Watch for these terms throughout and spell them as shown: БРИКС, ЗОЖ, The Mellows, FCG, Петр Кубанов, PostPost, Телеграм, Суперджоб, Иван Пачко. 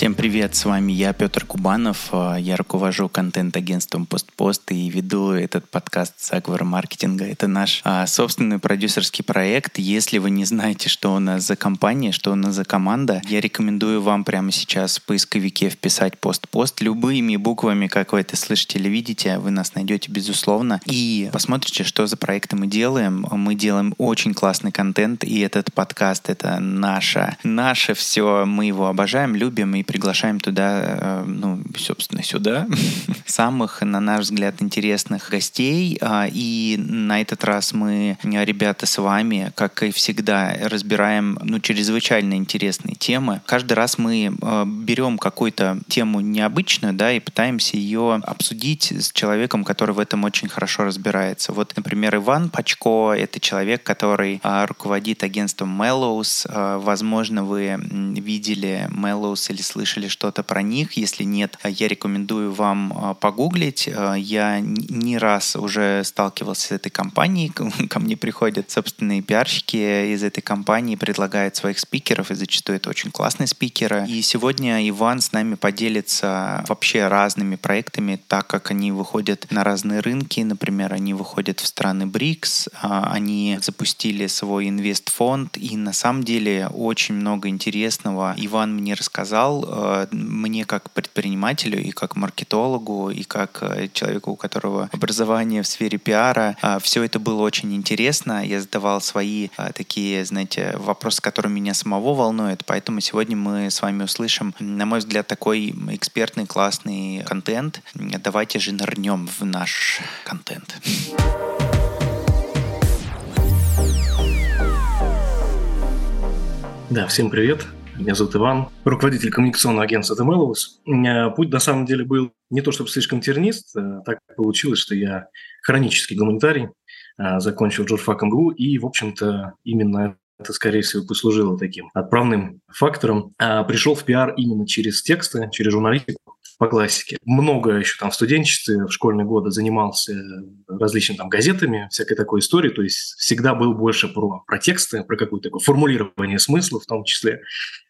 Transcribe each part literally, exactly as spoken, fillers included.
Всем привет, с вами я, Петр Кубанов. Я руковожу контент-агентством PostPost и веду этот подкаст «Заговор маркетинга». Это наш а, собственный продюсерский проект. Если вы не знаете, что у нас за компания, что у нас за команда, я рекомендую вам прямо сейчас в поисковике вписать PostPost. Любыми буквами, как вы это слышите или видите, вы нас найдете, безусловно. И посмотрите, что за проекты мы делаем. Мы делаем очень классный контент, и этот подкаст — это наше, наше все. Мы его обожаем, любим и приглашаем туда, ну, собственно, сюда, самых, на наш взгляд, интересных гостей. И на этот раз мы, ребята, с вами, как и всегда, разбираем, ну, чрезвычайно интересные темы. Каждый раз мы берем какую-то тему необычную, да, и пытаемся ее обсудить с человеком, который в этом очень хорошо разбирается. Вот, например, Иван Пачко — это человек, который руководит агентством Mellows. Возможно, вы видели Mellows или слышали что-то про них. Если нет, я рекомендую вам погуглить. Я не раз уже сталкивался с этой компанией. Ко мне приходят собственные пиарщики из этой компании, предлагают своих спикеров, и зачастую это очень классные спикеры. И сегодня Иван с нами поделится вообще разными проектами, так как они выходят на разные рынки. Например, они выходят в страны БРИКС, они запустили свой инвестфонд, и на самом деле очень много интересного Иван мне рассказал. Мне как предпринимателю и как маркетологу, и как человеку, у которого образование в сфере пиара, все это было очень интересно. Я задавал свои такие, знаете, вопросы, которые меня самого волнуют, поэтому сегодня мы с вами услышим, на мой взгляд, такой экспертный, классный контент. Давайте же нырнем в наш контент. Да, всем привет. Меня зовут Иван, руководитель коммуникационного агентства The Mellows. Путь, на самом деле, был не то чтобы слишком тернист. Так получилось, что я хронический гуманитарий, закончил журфак эм гэ у, и, в общем-то, именно это, скорее всего, послужило таким отправным фактором. Пришел в пиар именно через тексты, через журналистику, по классике. Много еще там в студенчестве, в школьные годы занимался различными там газетами, всякой такой историей, то есть всегда был больше про, про тексты, про какое-то такое формулирование смысла в том числе.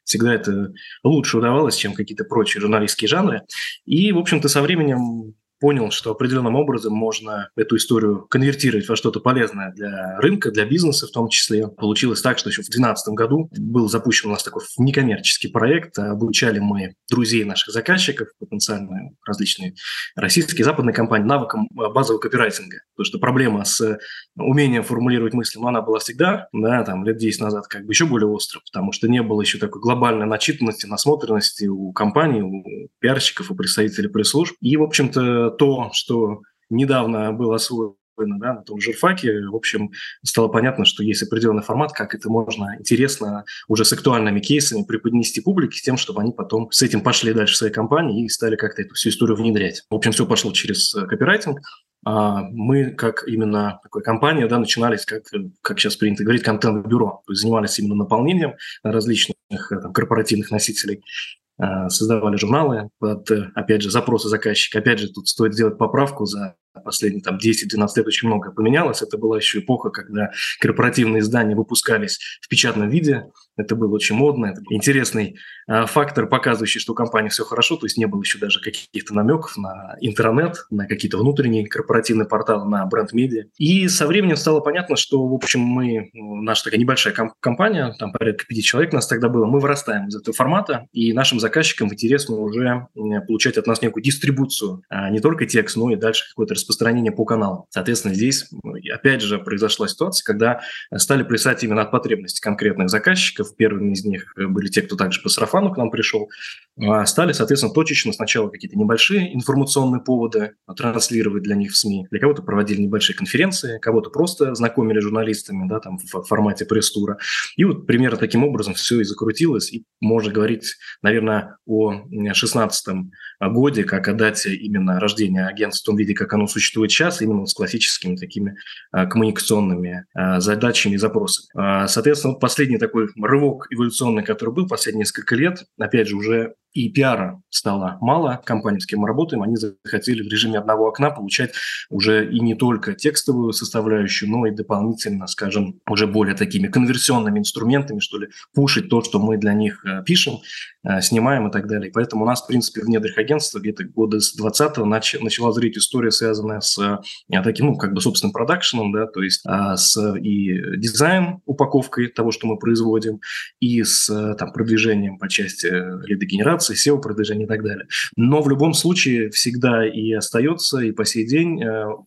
Всегда это лучше удавалось, чем какие-то прочие журналистские жанры. И, в общем-то, со временем понял, что определенным образом можно эту историю конвертировать во что-то полезное для рынка, для бизнеса в том числе. Получилось так, что еще в две тысячи двенадцатом году был запущен у нас такой некоммерческий проект. Обучали мы друзей наших заказчиков, потенциально различные российские, западные компании, навыкам базового копирайтинга. Потому что проблема с умением формулировать мысли, но она была всегда, да, там лет десять назад как бы еще более остро, потому что не было еще такой глобальной начитанности, насмотренности у компаний, у пиарщиков, у представителей пресс-служб. И, в общем-то, то, что недавно было освоено, да, на том журфаке, в общем, стало понятно, что есть определенный формат, как это можно интересно уже с актуальными кейсами преподнести публике, с тем, чтобы они потом с этим пошли дальше в своей компании и стали как-то эту всю историю внедрять. В общем, все пошло через копирайтинг. Мы, как именно такая компания, да, начинались, как, как сейчас принято говорить, контент-бюро. То есть занимались именно наполнением различных там корпоративных носителей. Создавали журналы под, опять же, запросы заказчика. Опять же, тут стоит сделать поправку, за последние там, десять-двенадцать лет очень много поменялось. Это была еще эпоха, когда корпоративные издания выпускались в печатном виде. Это было очень модно. Это был интересный а, фактор, показывающий, что у компании все хорошо. То есть не было еще даже каких-то намеков на интернет, на какие-то внутренние корпоративные порталы, на бренд-медиа. И со временем стало понятно, что, в общем, мы, наша такая небольшая комп- компания, там порядка пяти человек нас тогда было, мы вырастаем из этого формата, и нашим заказчикам интересно уже получать от нас некую дистрибуцию, а не только текст, но и дальше какое-то распространение по каналам. Соответственно, здесь опять же произошла ситуация, когда стали плясать именно от потребностей конкретных заказчиков. Первыми из них были те, кто также по сарафану к нам пришел. Стали, соответственно, точечно сначала какие-то небольшие информационные поводы транслировать для них в СМИ. Для кого-то проводили небольшие конференции, кого-то просто знакомили с журналистами, да, там, в формате пресс-тура. И вот примерно таким образом все и закрутилось. И можно говорить, наверное, о шестнадцатом годе, как о дате именно рождения агентства в том виде, как оно существует сейчас, именно с классическими такими а, коммуникационными а, задачами и запросами. А, соответственно, вот последний такой рывок эволюционный, который был последние несколько лет, опять же, уже и пиара стало мало компаниям, с кем мы работаем, они захотели в режиме одного окна получать уже и не только текстовую составляющую, но и дополнительно, скажем, уже более такими конверсионными инструментами, что ли, пушить то, что мы для них пишем, снимаем и так далее. Поэтому у нас, в принципе, в недрах агентства где-то года с двадцатого начала зреть история, связанная с таким, ну, как бы собственным продакшеном, да, то есть с и дизайн упаковкой того, что мы производим, и с там, продвижением по части лидогенерации, сео-продвижение и так далее. Но в любом случае всегда и остается, и по сей день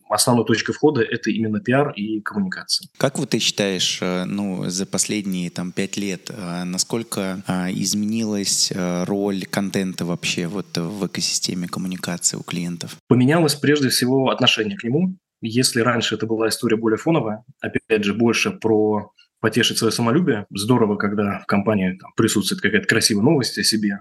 основной точкой входа это именно пиар и коммуникация. Как вот ты считаешь, ну, за последние там, пять лет, насколько изменилась роль контента вообще вот в экосистеме коммуникации у клиентов? Поменялось прежде всего отношение к нему. Если раньше это была история более фоновая, опять же, больше про... потешить свое самолюбие. Здорово, когда в компании там, присутствует какая-то красивая новость о себе,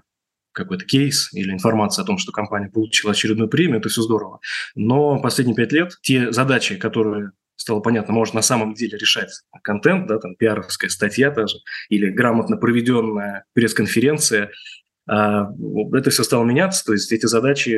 какой-то кейс или информация о том, что компания получила очередную премию, это все здорово. Но последние пять лет те задачи, которые, стало понятно, может на самом деле решать контент, да, там пиаровская статья даже, или грамотно проведенная пресс-конференция, это все стало меняться, то есть эти задачи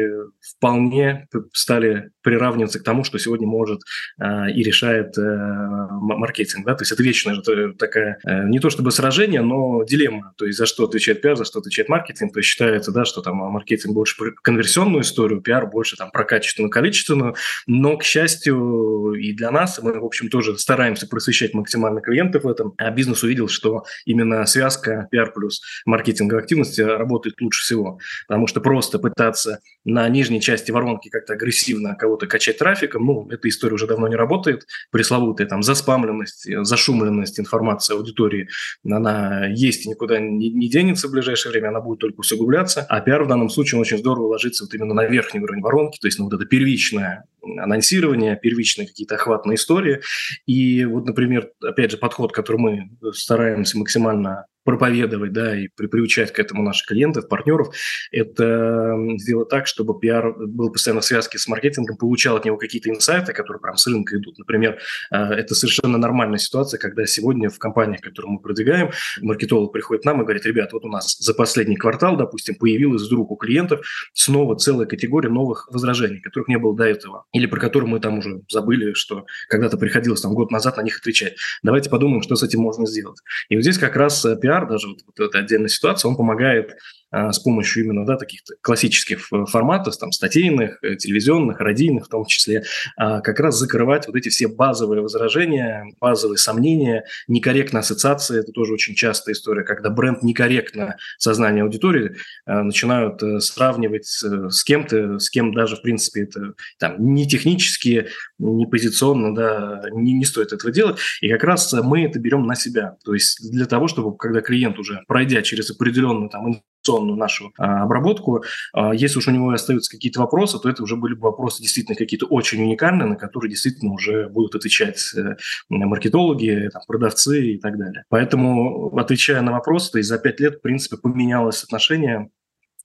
вполне стали приравниваться к тому, что сегодня может и решает маркетинг. Да? То есть это вечная такая, не то чтобы сражение, но дилемма, то есть за что отвечает пиар, за что отвечает маркетинг, то есть считается, да, что там маркетинг больше про конверсионную историю, пиар больше там, про качественную, количественную, но, к счастью, и для нас, мы, в общем, тоже стараемся просвещать максимально клиентов в этом, а бизнес увидел, что именно связка пиар плюс маркетинговой активности работает лучше всего, потому что просто пытаться на нижней части воронки как-то агрессивно кого-то качать трафиком, ну, эта история уже давно не работает, пресловутая там заспамленность, зашумленность информации аудитории, она есть и никуда не денется в ближайшее время, она будет только усугубляться, а пиар в данном случае очень здорово ложится вот именно на верхний уровень воронки, то есть на вот это первичное анонсирование, первичные какие-то охватные истории, и вот, например, опять же, подход, который мы стараемся максимально проповедовать, да, и приучать к этому наших клиентов, партнеров, это сделать так, чтобы пиар был постоянно в связке с маркетингом, получал от него какие-то инсайты, которые прям с рынка идут. Например, это совершенно нормальная ситуация, когда сегодня в компаниях, которые мы продвигаем, маркетолог приходит к нам и говорит: ребят, вот у нас за последний квартал, допустим, появилась вдруг у клиентов снова целая категория новых возражений, которых не было до этого, или про которые мы там уже забыли, что когда-то приходилось там год назад на них отвечать. Давайте подумаем, что с этим можно сделать. И вот здесь как раз пиар, даже вот, вот эта отдельная ситуация, он помогает а, с помощью именно да, таких классических форматов, там, статейных, телевизионных, радийных в том числе, а, как раз закрывать вот эти все базовые возражения, базовые сомнения, некорректная ассоциация, это тоже очень частая история, когда бренд некорректно сознание аудитории а, начинают а, сравнивать с, с кем-то, с кем даже, в принципе, это там, не технически, не позиционно, да, не, не стоит этого делать, и как раз мы это берем на себя, то есть для того, чтобы, когда клиент уже, пройдя через определенную там нашу а, обработку, а, если уж у него остаются какие-то вопросы, то это уже были бы вопросы действительно какие-то очень уникальные, на которые действительно уже будут отвечать э, маркетологи, там, продавцы и так далее. Поэтому, отвечая на вопросы, то есть за пять лет, в принципе, поменялось отношение,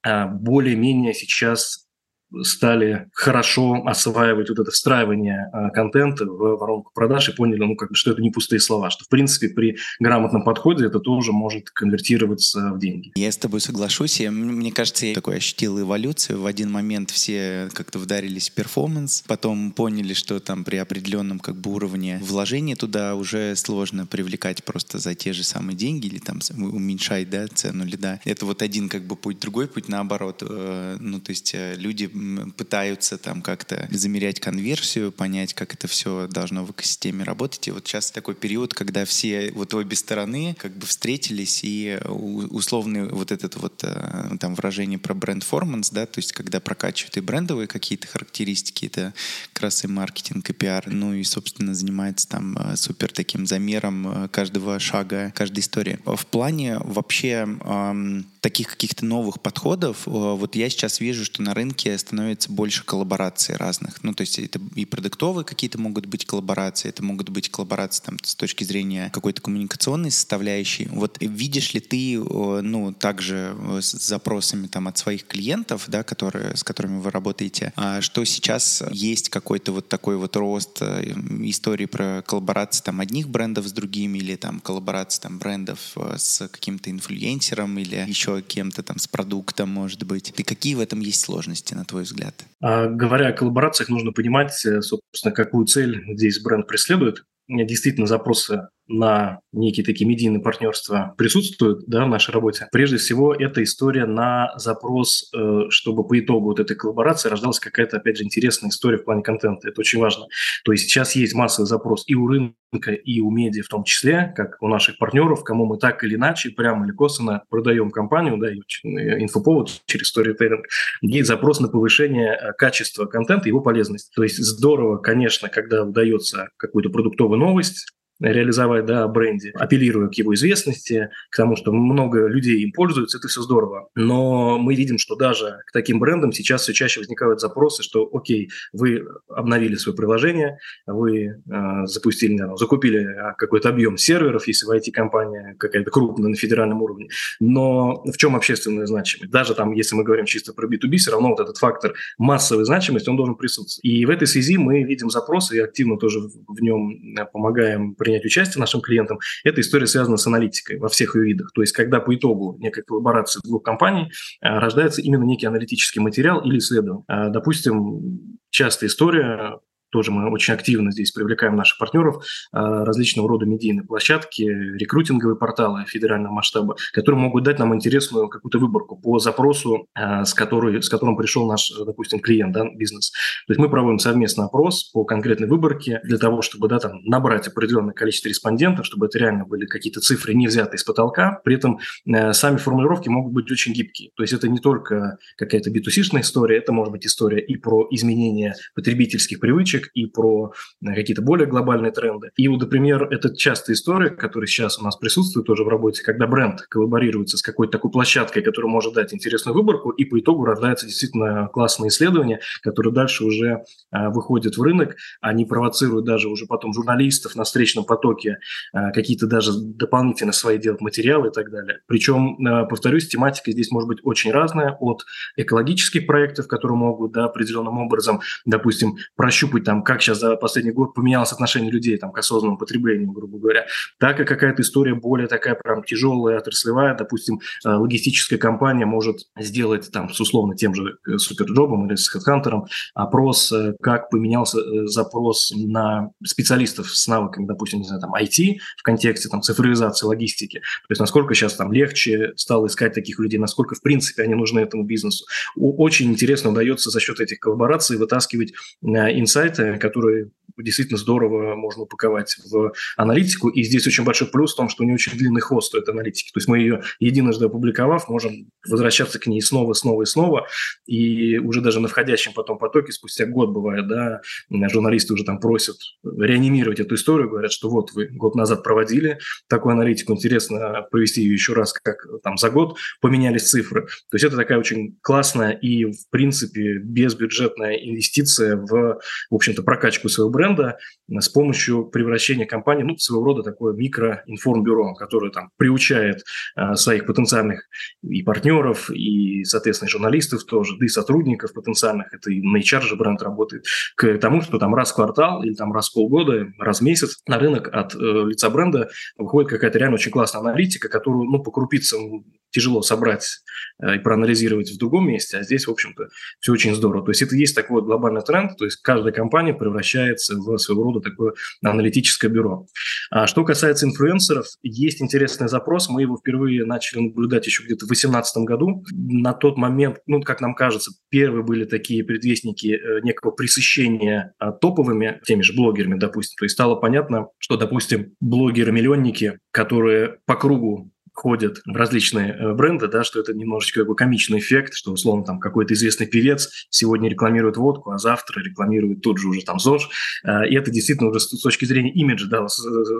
а, более-менее сейчас стали хорошо осваивать вот это встраивание а, контента в воронку продаж и поняли, ну, как, что это не пустые слова, что, в принципе, при грамотном подходе это тоже может конвертироваться в деньги. Я с тобой соглашусь. Я, мне кажется, я такой ощутил эволюцию. В один момент все как-то вдарились в перформанс, потом поняли, что там при определенном как бы уровне вложения туда уже сложно привлекать просто за те же самые деньги или там уменьшать, да, цену лида. Это вот один как бы путь, другой путь наоборот. Ну, то есть люди пытаются там как-то замерять конверсию, понять, как это все должно в экосистеме работать. И вот сейчас такой период, когда все вот обе стороны как бы встретились, и условный вот этот вот там выражение про бренд-форманс, да, то есть когда прокачивают и брендовые какие-то характеристики, это как раз и маркетинг, и пиар, ну и, собственно, занимается там супер таким замером каждого шага, каждой истории. В плане вообще эм, таких каких-то новых подходов, э, вот я сейчас вижу, что на рынке становится больше коллабораций разных. Ну, то есть это и продуктовые какие-то могут быть коллаборации, это могут быть коллаборации там, с точки зрения какой-то коммуникационной составляющей. Вот видишь ли ты, ну, также с запросами там от своих клиентов, да, которые, с которыми вы работаете, что сейчас есть какой-то вот такой вот рост истории про коллаборации там одних брендов с другими или там коллаборации там брендов с каким-то инфлюенсером или еще еще кем-то, там, с продуктом, может быть. И какие в этом есть сложности, на твой взгляд? А, говоря о коллаборациях, нужно понимать, собственно, какую цель здесь бренд преследует. Действительно, запросы на некие такие медийные партнерства присутствуют, да, в нашей работе. Прежде всего, это история на запрос, чтобы по итогу вот этой коллаборации рождалась какая-то, опять же, интересная история в плане контента. Это очень важно. То есть сейчас есть массовый запрос и у рынка, и у медиа в том числе, как у наших партнеров, кому мы так или иначе, прямо или косвенно продаем компанию, да, инфоповод через сторителлинг. Есть запрос на повышение качества контента, его полезность. То есть здорово, конечно, когда удается какую-то продуктовую новость реализовать, да, бренде, апеллируя к его известности, к тому, что много людей им пользуются, это все здорово. Но мы видим, что даже к таким брендам сейчас все чаще возникают запросы, что окей, вы обновили свое приложение, вы э, запустили, наверное, закупили какой-то объем серверов, если в ай ти-компания какая-то крупная на федеральном уровне. Но в чем общественная значимость? Даже там, если мы говорим чисто про би ту би, все равно вот этот фактор массовой значимости, он должен присутствовать. И в этой связи мы видим запросы и активно тоже в нем помогаем при принять участие нашим клиентам. Эта история связана с аналитикой во всех ее видах. То есть, когда по итогу некой коллаборации двух компаний а, рождается именно некий аналитический материал или исследование. А, допустим, частая история, тоже мы очень активно здесь привлекаем наших партнеров, а, различного рода медийные площадки, рекрутинговые порталы федерального масштаба, которые могут дать нам интересную какую-то выборку по запросу, а, с, который, с которым пришел наш, допустим, клиент, да, бизнес. То есть мы проводим совместный опрос по конкретной выборке для того, чтобы, да, там, набрать определенное количество респондентов, чтобы это реально были какие-то цифры, не взятые с потолка. При этом а, сами формулировки могут быть очень гибкие. То есть это не только какая-то би ту си-шная история, это может быть история и про изменение потребительских привычек, и про какие-то более глобальные тренды. И вот, например, это частая история, которая сейчас у нас присутствует тоже в работе, когда бренд коллаборируется с какой-то такой площадкой, которая может дать интересную выборку, и по итогу рождается действительно классное исследование, которое дальше уже а, выходит в рынок, они провоцируют даже уже потом журналистов на встречном потоке, а, какие-то даже дополнительно свои делают материалы и так далее. Причем, а, повторюсь, тематика здесь может быть очень разная, от экологических проектов, которые могут, да, определенным образом, допустим, прощупать, там, как сейчас за последний год поменялось отношение людей, там, к осознанному потреблению, грубо говоря, так и какая-то история более такая прям тяжелая, отраслевая, допустим, логистическая компания может сделать там с условно тем же Суперджобом или с Headhunter'ом опрос, как поменялся запрос на специалистов с навыками, допустим, не знаю, там, ай ти в контексте там цифровизации логистики, то есть насколько сейчас там легче стало искать таких людей, насколько в принципе они нужны этому бизнесу. Очень интересно удается за счет этих коллабораций вытаскивать инсайты, которые действительно здорово можно упаковать в аналитику. И здесь очень большой плюс в том, что у нее очень длинный хвост у этой аналитики. То есть мы ее единожды опубликовав, можем возвращаться к ней снова, снова и снова. И уже даже на входящем потом потоке, спустя год бывает, да, журналисты уже там просят реанимировать эту историю, говорят, что вот вы год назад проводили такую аналитику, интересно провести ее еще раз, как там за год поменялись цифры. То есть это такая очень классная и, в принципе, безбюджетная инвестиция в, в общем, прокачку своего бренда с помощью превращения компании, ну, своего рода такое микроинформбюро, которое там приучает э, своих потенциальных и партнеров, и, соответственно, и журналистов тоже, да и сотрудников потенциальных, это и на эйч ар же бренд работает, к тому, что там раз в квартал или там раз в полгода, раз в месяц на рынок от э, лица бренда выходит какая-то реально очень классная аналитика, которую, ну, по крупицам тяжело собрать э, и проанализировать в другом месте, а здесь, в общем-то, все очень здорово. То есть это есть такой вот глобальный тренд, то есть каждая компания превращается в своего рода такое аналитическое бюро. А что касается инфлюенсеров, есть интересный запрос, мы его впервые начали наблюдать еще где-то в две тысячи восемнадцатом году. На тот момент, ну, как нам кажется, первые были такие предвестники э, некого пресыщения э, топовыми, теми же блогерами, допустим. То есть стало понятно, что, допустим, блогеры-миллионники, которые по кругу ходят в различные бренды, да, что это немножечко такой комичный эффект, что, условно, там какой-то известный певец сегодня рекламирует водку, а завтра рекламирует тот же уже там ЗОЖ. И это действительно уже с точки зрения имиджа, да,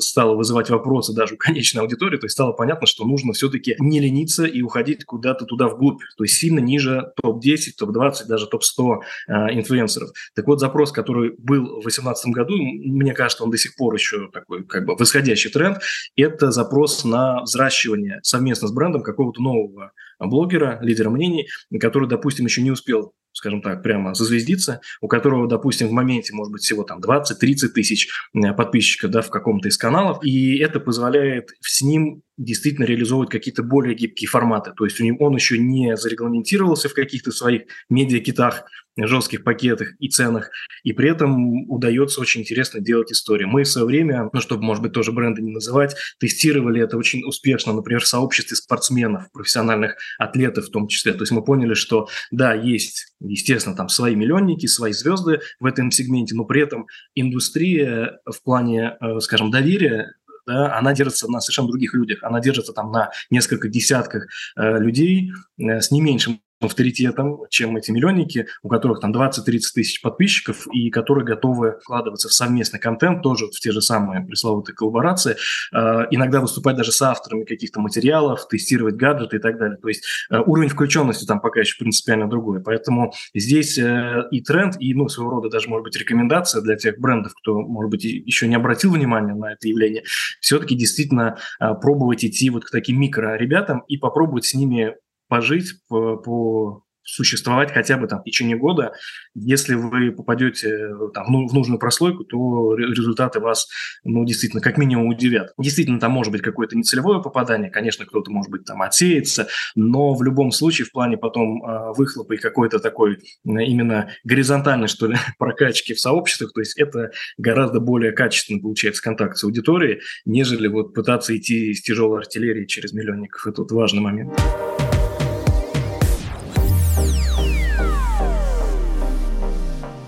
стало вызывать вопросы даже у конечной аудитории, то есть стало понятно, что нужно все-таки не лениться и уходить куда-то туда вглубь, то есть сильно ниже топ десять, топ двадцать, даже топ сто инфлюенсеров. Так вот, запрос, который был в две тысячи восемнадцатом году, мне кажется, он до сих пор еще такой как бы восходящий тренд, это запрос на взращивание совместно с брендом какого-то нового блогера, лидера мнений, который, допустим, еще не успел, скажем так, прямо зазвездиться, у которого, допустим, в моменте, может быть, всего там двадцать-тридцать тысяч подписчиков, да, в каком-то из каналов, и это позволяет с ним действительно реализовывать какие-то более гибкие форматы. То есть он еще не зарегламентировался в каких-то своих медиакитах, жестких пакетах и ценах, и при этом удается очень интересно делать истории. Мы в свое время, ну, чтобы, может быть, тоже бренды не называть, тестировали это очень успешно, например, в сообществе спортсменов, профессиональных атлетов в том числе. То есть мы поняли, что, да, есть, естественно, там свои миллионники, свои звезды в этом сегменте, но при этом индустрия в плане, скажем, доверия, да, она держится на совершенно других людях, она держится там на несколько десятках э, людей э, с не меньшим авторитетом, чем эти миллионники, у которых там двадцать-тридцать тысяч подписчиков и которые готовы вкладываться в совместный контент, тоже в те же самые пресловутые коллаборации, э, иногда выступать даже с авторами каких-то материалов, тестировать гаджеты и так далее. То есть э, уровень включенности там пока еще принципиально другой. Поэтому здесь э, и тренд, и, ну, своего рода даже, может быть, рекомендация для тех брендов, кто, может быть, еще не обратил внимания на это явление, все-таки действительно э, пробовать идти вот к таким микро-ребятам и попробовать с ними пожить, по, по существовать хотя бы там в течение года. Если вы попадете там, в нужную прослойку, то результаты вас, ну, действительно, как минимум удивят. Действительно, там может быть какое-то нецелевое попадание, конечно, кто-то, может быть, там отсеется, но в любом случае в плане потом э, выхлопа и какой-то такой э, именно горизонтальной, что ли, прокачки в сообществах, то есть это гораздо более качественно получается контакт с аудиторией, нежели вот пытаться идти с тяжелой артиллерии через миллионников. Это вот важный момент.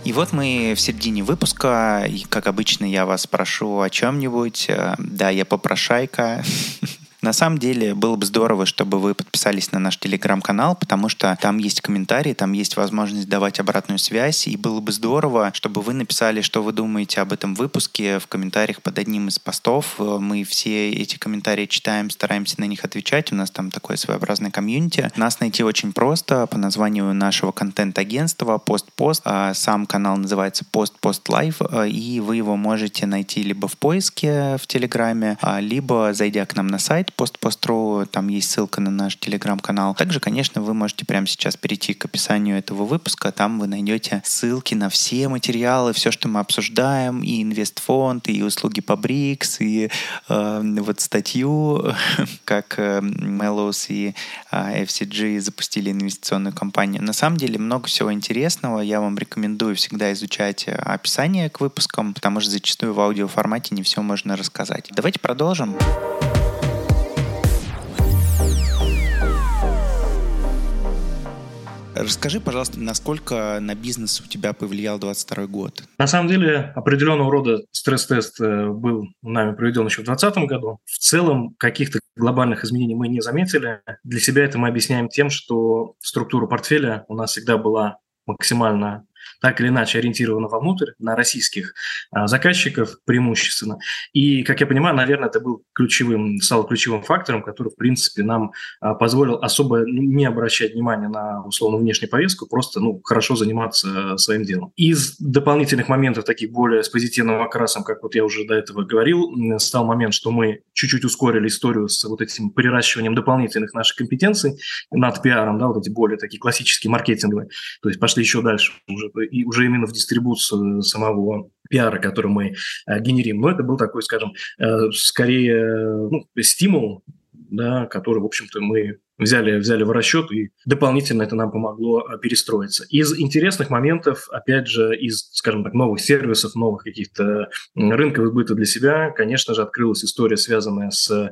И вот мы в середине выпуска, и, как обычно, я вас прошу о чем-нибудь. Да, я попрошайка. На самом деле, было бы здорово, чтобы вы подписались на наш телеграм-канал, потому что там есть комментарии, там есть возможность давать обратную связь, и было бы здорово, чтобы вы написали, что вы думаете об этом выпуске в комментариях под одним из постов. Мы все эти комментарии читаем, стараемся на них отвечать, у нас там такое своеобразное комьюнити. Нас найти очень просто по названию нашего контент-агентства PostPost. Сам канал называется PostPost Live, и вы его можете найти либо в поиске в Телеграме, либо зайдя к нам на сайт постпостру, там есть ссылка на наш телеграм-канал. Также, конечно, вы можете прямо сейчас перейти к описанию этого выпуска, там вы найдете ссылки на все материалы, все, что мы обсуждаем, и инвестфонд, и услуги по БРИКС, и э, вот статью, как э, Mellows и э, эф си джи запустили инвестиционную кампанию. На самом деле много всего интересного, я вам рекомендую всегда изучать описание к выпускам, потому что зачастую в аудиоформате не все можно рассказать. Давайте продолжим. Расскажи, пожалуйста, насколько на бизнес у тебя повлиял двадцать второй год? На самом деле, определенного рода стресс-тест был нами проведен еще в двадцатом году. В целом, каких-то глобальных изменений мы не заметили. Для себя это мы объясняем тем, что структура портфеля у нас всегда была максимально так или иначе ориентирована вовнутрь, на российских а, заказчиков преимущественно. И, как я понимаю, наверное, это был ключевым, стал ключевым фактором, который, в принципе, нам а, позволил особо не обращать внимания на условно внешнюю повестку, просто, ну, хорошо заниматься а, своим делом. Из дополнительных моментов, таких более с позитивным окрасом, как вот я уже до этого говорил, стал момент, что мы чуть-чуть ускорили историю с вот этим приращиванием дополнительных наших компетенций над пиаром, да, вот эти более такие классические маркетинговые, то есть пошли еще дальше уже, и уже именно в дистрибуцию самого пиара, который мы э, генерим. Но это был такой, скажем, э, скорее э, ну, стимул, да, который, в общем-то, мы взяли, взяли в расчет, и дополнительно это нам помогло перестроиться. Из интересных моментов, опять же, из, скажем так, новых сервисов, новых каких-то рынков сбыта для себя, конечно же, открылась история, связанная с э,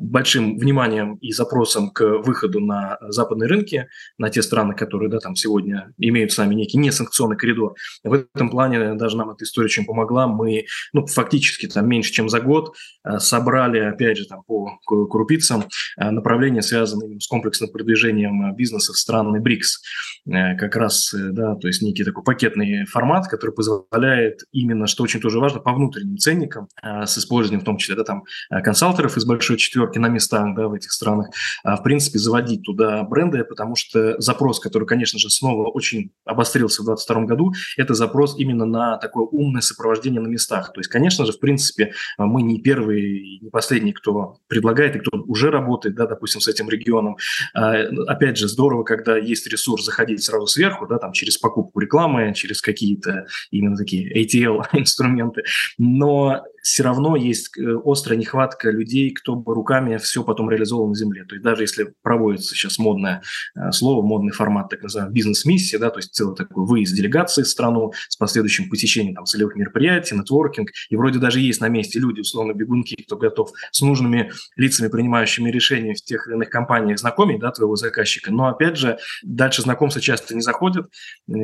большим вниманием и запросом к выходу на западные рынки, на те страны, которые, да, там сегодня имеют с нами некий несанкционный коридор. В этом плане даже нам эта история очень помогла. Мы, ну, фактически там меньше, чем за год э, собрали, опять же, там по крупицам э, направления, связанные с комплексным продвижением бизнеса в страны БРИКС. Как раз, да, то есть некий такой пакетный формат, который позволяет именно, что очень тоже важно, по внутренним ценникам, с использованием в том числе, да, там, консалтеров из большой четверки на местах, да, в этих странах, в принципе, заводить туда бренды, потому что запрос, который, конечно же, снова очень обострился в двадцать втором году, это запрос именно на такое умное сопровождение на местах. То есть, конечно же, в принципе, мы не первые, не последние, кто предлагает и кто уже работает, да, допустим, с этим регионом. Опять же, здорово, когда есть ресурс заходить сразу сверху, да, там, через покупку рекламы, через какие-то именно такие эй ти эл-инструменты. Но все равно есть острая нехватка людей, кто бы руками все потом реализовал на земле. То есть даже если проводится сейчас модное слово, модный формат, так называемый бизнес-миссия, да, то есть целый такой выезд делегации в страну с последующим посещением там, целевых мероприятий, нетворкинг, и вроде даже есть на месте люди, условно бегунки, кто готов с нужными лицами, принимающими решения в тех или иных компаниях знакомить, да, твоего заказчика, но опять же дальше знакомства часто не заходят,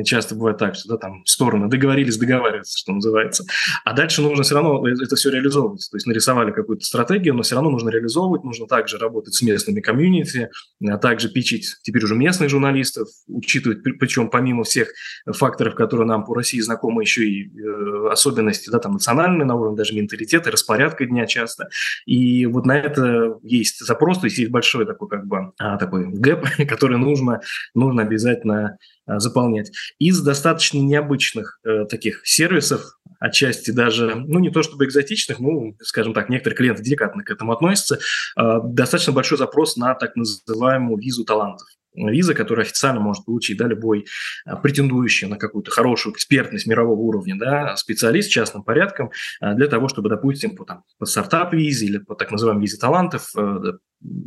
часто бывает так, что да, там стороны договорились, договариваются, что называется, а дальше нужно все равно это все реализовывать, то есть нарисовали какую-то стратегию, но все равно нужно реализовывать, нужно также работать с местными комьюнити, а также пичить теперь уже местных журналистов, учитывать, причем помимо всех факторов, которые нам по России знакомы, еще и э, особенности, да, там национальные на уровне даже менталитета, распорядка дня часто, и вот на это есть запрос, то есть есть большой такой как бы а, такой гэп, который нужно, нужно обязательно а, заполнять. Из достаточно необычных э, таких сервисов, отчасти даже, ну, не то чтобы экзотичных, ну, скажем так, некоторые клиенты деликатно к этому относятся, э, достаточно большой запрос на так называемую визу талантов. Виза, которую официально может получить, да, любой претендующий на какую-то хорошую экспертность мирового уровня, да, специалист частным порядком, для того, чтобы, допустим, по, там, по стартап-визе или по так называемой визе талантов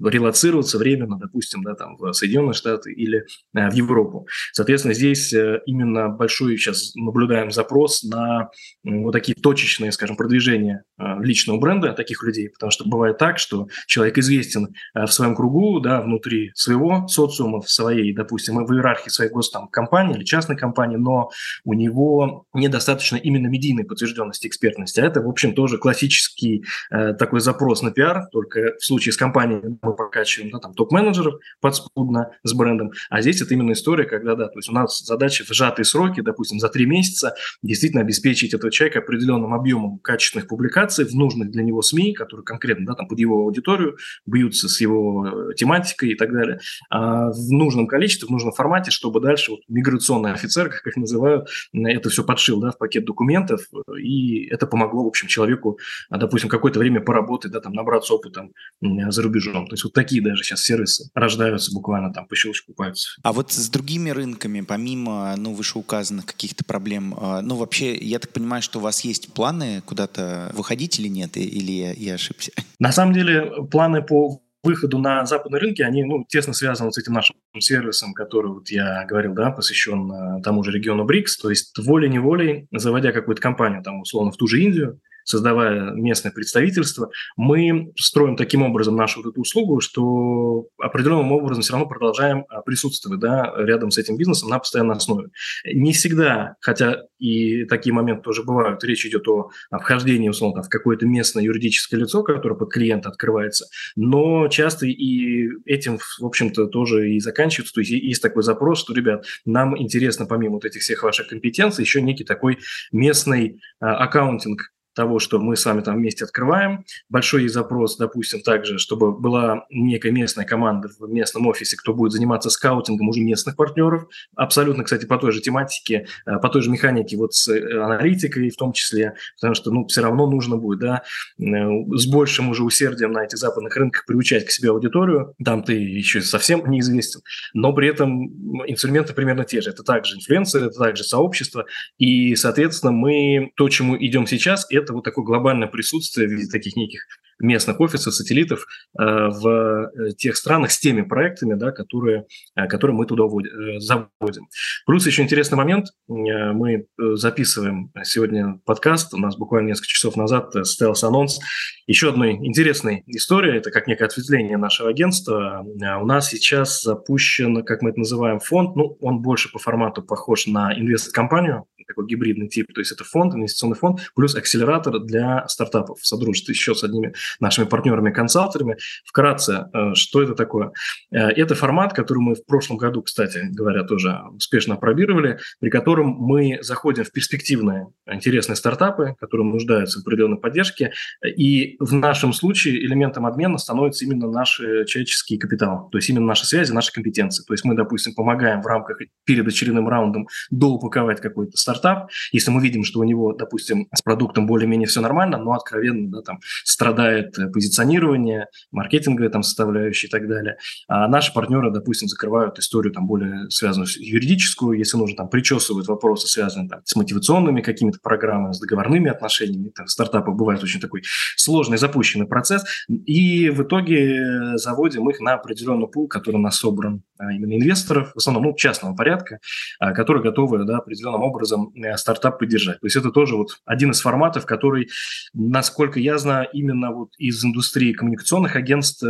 релоцироваться временно, допустим, да, там, в Соединенные Штаты или э, в Европу. Соответственно, здесь э, именно большой сейчас наблюдаем запрос на э, вот такие точечные, скажем, продвижения э, личного бренда таких людей, потому что бывает так, что человек известен э, в своем кругу, да, внутри своего социума, в своей, допустим, в иерархии своей госкомпании или частной компании, но у него недостаточно именно медийной подтвержденности, экспертности. А это, в общем, тоже классический э, такой запрос на пиар, только в случае с компанией мы прокачиваем, да, там, топ-менеджеров подспудно с брендом, а здесь это именно история, когда, да, то есть у нас задача в сжатые сроки, допустим, за три месяца действительно обеспечить этого человека определенным объемом качественных публикаций в нужных для него СМИ, которые конкретно, да, там, под его аудиторию, бьются с его тематикой и так далее, а в нужном количестве, в нужном формате, чтобы дальше вот, миграционный офицер, как их называют, это все подшил, да, в пакет документов, и это помогло, в общем, человеку, допустим, какое-то время поработать, да, там, набраться опытом за рубежом. То есть вот такие даже сейчас сервисы рождаются буквально там по щелчку пальцев. А вот с другими рынками, помимо, ну, вышеуказанных каких-то проблем, ну, вообще, я так понимаю, что у вас есть планы куда-то выходить или нет? Или я, я ошибся? На самом деле планы по выходу на западные рынки, они, ну, тесно связаны с этим нашим сервисом, который, вот я говорил, да, посвящен тому же региону БРИКС. То есть волей-неволей, заводя какую-то компанию, там, условно, в ту же Индию, создавая местное представительство, мы строим таким образом нашу вот эту услугу, что определенным образом все равно продолжаем присутствовать, да, рядом с этим бизнесом на постоянной основе. Не всегда, хотя и такие моменты тоже бывают, речь идет о вхождении, условно, в какое-то местное юридическое лицо, которое под клиента открывается, но часто и этим, в общем-то, тоже и заканчивается. То есть есть такой запрос, что, ребят, нам интересно, помимо вот этих всех ваших компетенций, еще некий такой местный аккаунтинг того, что мы с вами там вместе открываем. Большой запрос, допустим, также, чтобы была некая местная команда в местном офисе, кто будет заниматься скаутингом уже местных партнеров. Абсолютно, кстати, по той же тематике, по той же механике, вот с аналитикой в том числе, потому что, ну, все равно нужно будет, да, с большим уже усердием на этих западных рынках приучать к себе аудиторию. Там ты еще совсем неизвестен, но при этом инструменты примерно те же. Это также инфлюенсеры, это также сообщество, и, соответственно, мы то, чему идем сейчас, это это вот такое глобальное присутствие в виде таких неких местных офисов, сателлитов э, в тех странах с теми проектами, да, которые, которые мы туда вводим, заводим. Плюс еще интересный момент. Мы записываем сегодня подкаст. У нас буквально несколько часов назад состоялся анонс еще одной интересной истории. Это как некое ответвление нашего агентства. У нас сейчас запущен, как мы это называем, фонд. Ну, он больше по формату похож на инвест-компанию, такой гибридный тип, то есть это фонд, инвестиционный фонд, плюс акселератор для стартапов в содружестве еще с одними нашими партнерами-консалтерами. Вкратце, что это такое? Это формат, который мы в прошлом году, кстати говоря, тоже успешно опробировали, при котором мы заходим в перспективные, интересные стартапы, которые нуждаются в определенной поддержке, и в нашем случае элементом обмена становится именно наш человеческий капитал, то есть именно наши связи, наши компетенции. То есть мы, допустим, помогаем в рамках перед очередным раундом доупаковать какой-то стартап, стартап, если мы видим, что у него, допустим, с продуктом более-менее все нормально, но откровенно да, там, страдает позиционирование, маркетинговая там, составляющая и так далее, а наши партнеры, допустим, закрывают историю там, более связанную с юридическую, если нужно, там, причесывают вопросы, связанные там, с мотивационными какими-то программами, с договорными отношениями. В стартапах бывает очень такой сложный запущенный процесс, и в итоге заводим их на определенный пул, который у нас собран именно инвесторов, в основном ну, частного порядка, которые готовы да, определенным образом стартап поддержать. То есть это тоже вот один из форматов, который, насколько я знаю, именно вот из индустрии коммуникационных агентств,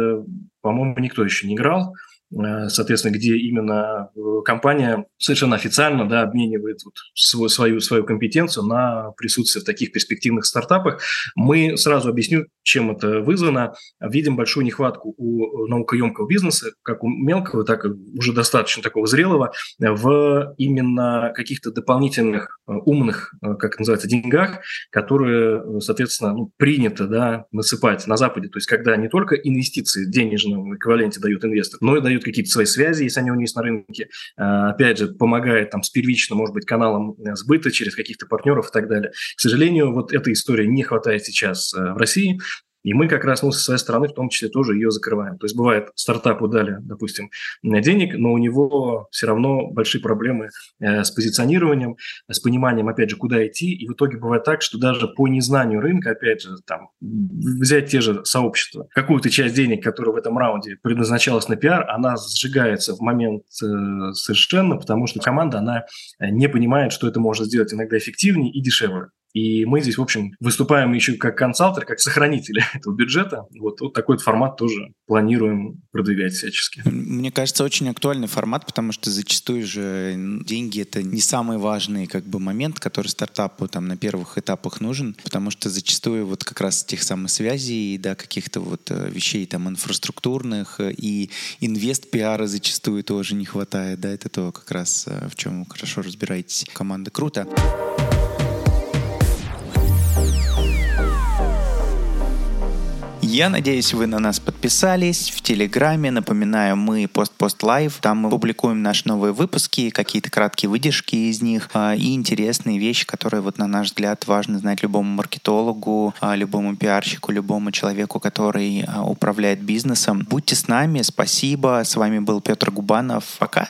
по-моему, никто еще не играл. Соответственно, где именно компания совершенно официально да, обменивает вот свой, свою, свою компетенцию на присутствие в таких перспективных стартапах. Мы сразу объясню, чем это вызвано. Видим большую нехватку у наукоемкого бизнеса, как у мелкого, так и уже достаточно такого зрелого, в именно каких-то дополнительных умных, как называется, деньгах, которые, соответственно, ну, принято да, насыпать на Западе. То есть, когда не только инвестиции в денежном эквиваленте дают инвестор, но и дают какие-то свои связи, если они у них есть на рынке, опять же, помогает там с первичным, может быть, каналом сбыта через каких-то партнеров и так далее. К сожалению, вот этой истории не хватает сейчас в России, и мы как раз, ну, со своей стороны, в том числе, тоже ее закрываем. То есть бывает, стартапу дали, допустим, денег, но у него все равно большие проблемы с позиционированием, с пониманием, опять же, куда идти. И в итоге бывает так, что даже по незнанию рынка, опять же, там, взять те же сообщества, какую-то часть денег, которая в этом раунде предназначалась на пиар, она сжигается в момент совершенно, потому что команда, она не понимает, что это можно сделать иногда эффективнее и дешевле. И мы здесь, в общем, выступаем еще как консалтеры, как сохранители этого бюджета. Вот, вот такой формат тоже планируем продвигать всячески. Мне кажется, очень актуальный формат, потому что зачастую же деньги – это не самый важный как бы, момент, который стартапу там, на первых этапах нужен, потому что зачастую вот как раз тех самых связей, да, каких-то вот вещей там, инфраструктурных и инвест-пиара зачастую тоже не хватает. Да, это то, как раз в чем вы хорошо разбираетесь. Команда круто. Я надеюсь, вы на нас подписались в Телеграме. Напоминаю, мы PostPost Live. Там мы публикуем наши новые выпуски, какие-то краткие выдержки из них и интересные вещи, которые, вот, на наш взгляд, важно знать любому маркетологу, любому пиарщику, любому человеку, который управляет бизнесом. Будьте с нами. Спасибо. С вами был Петр Губанов. Пока.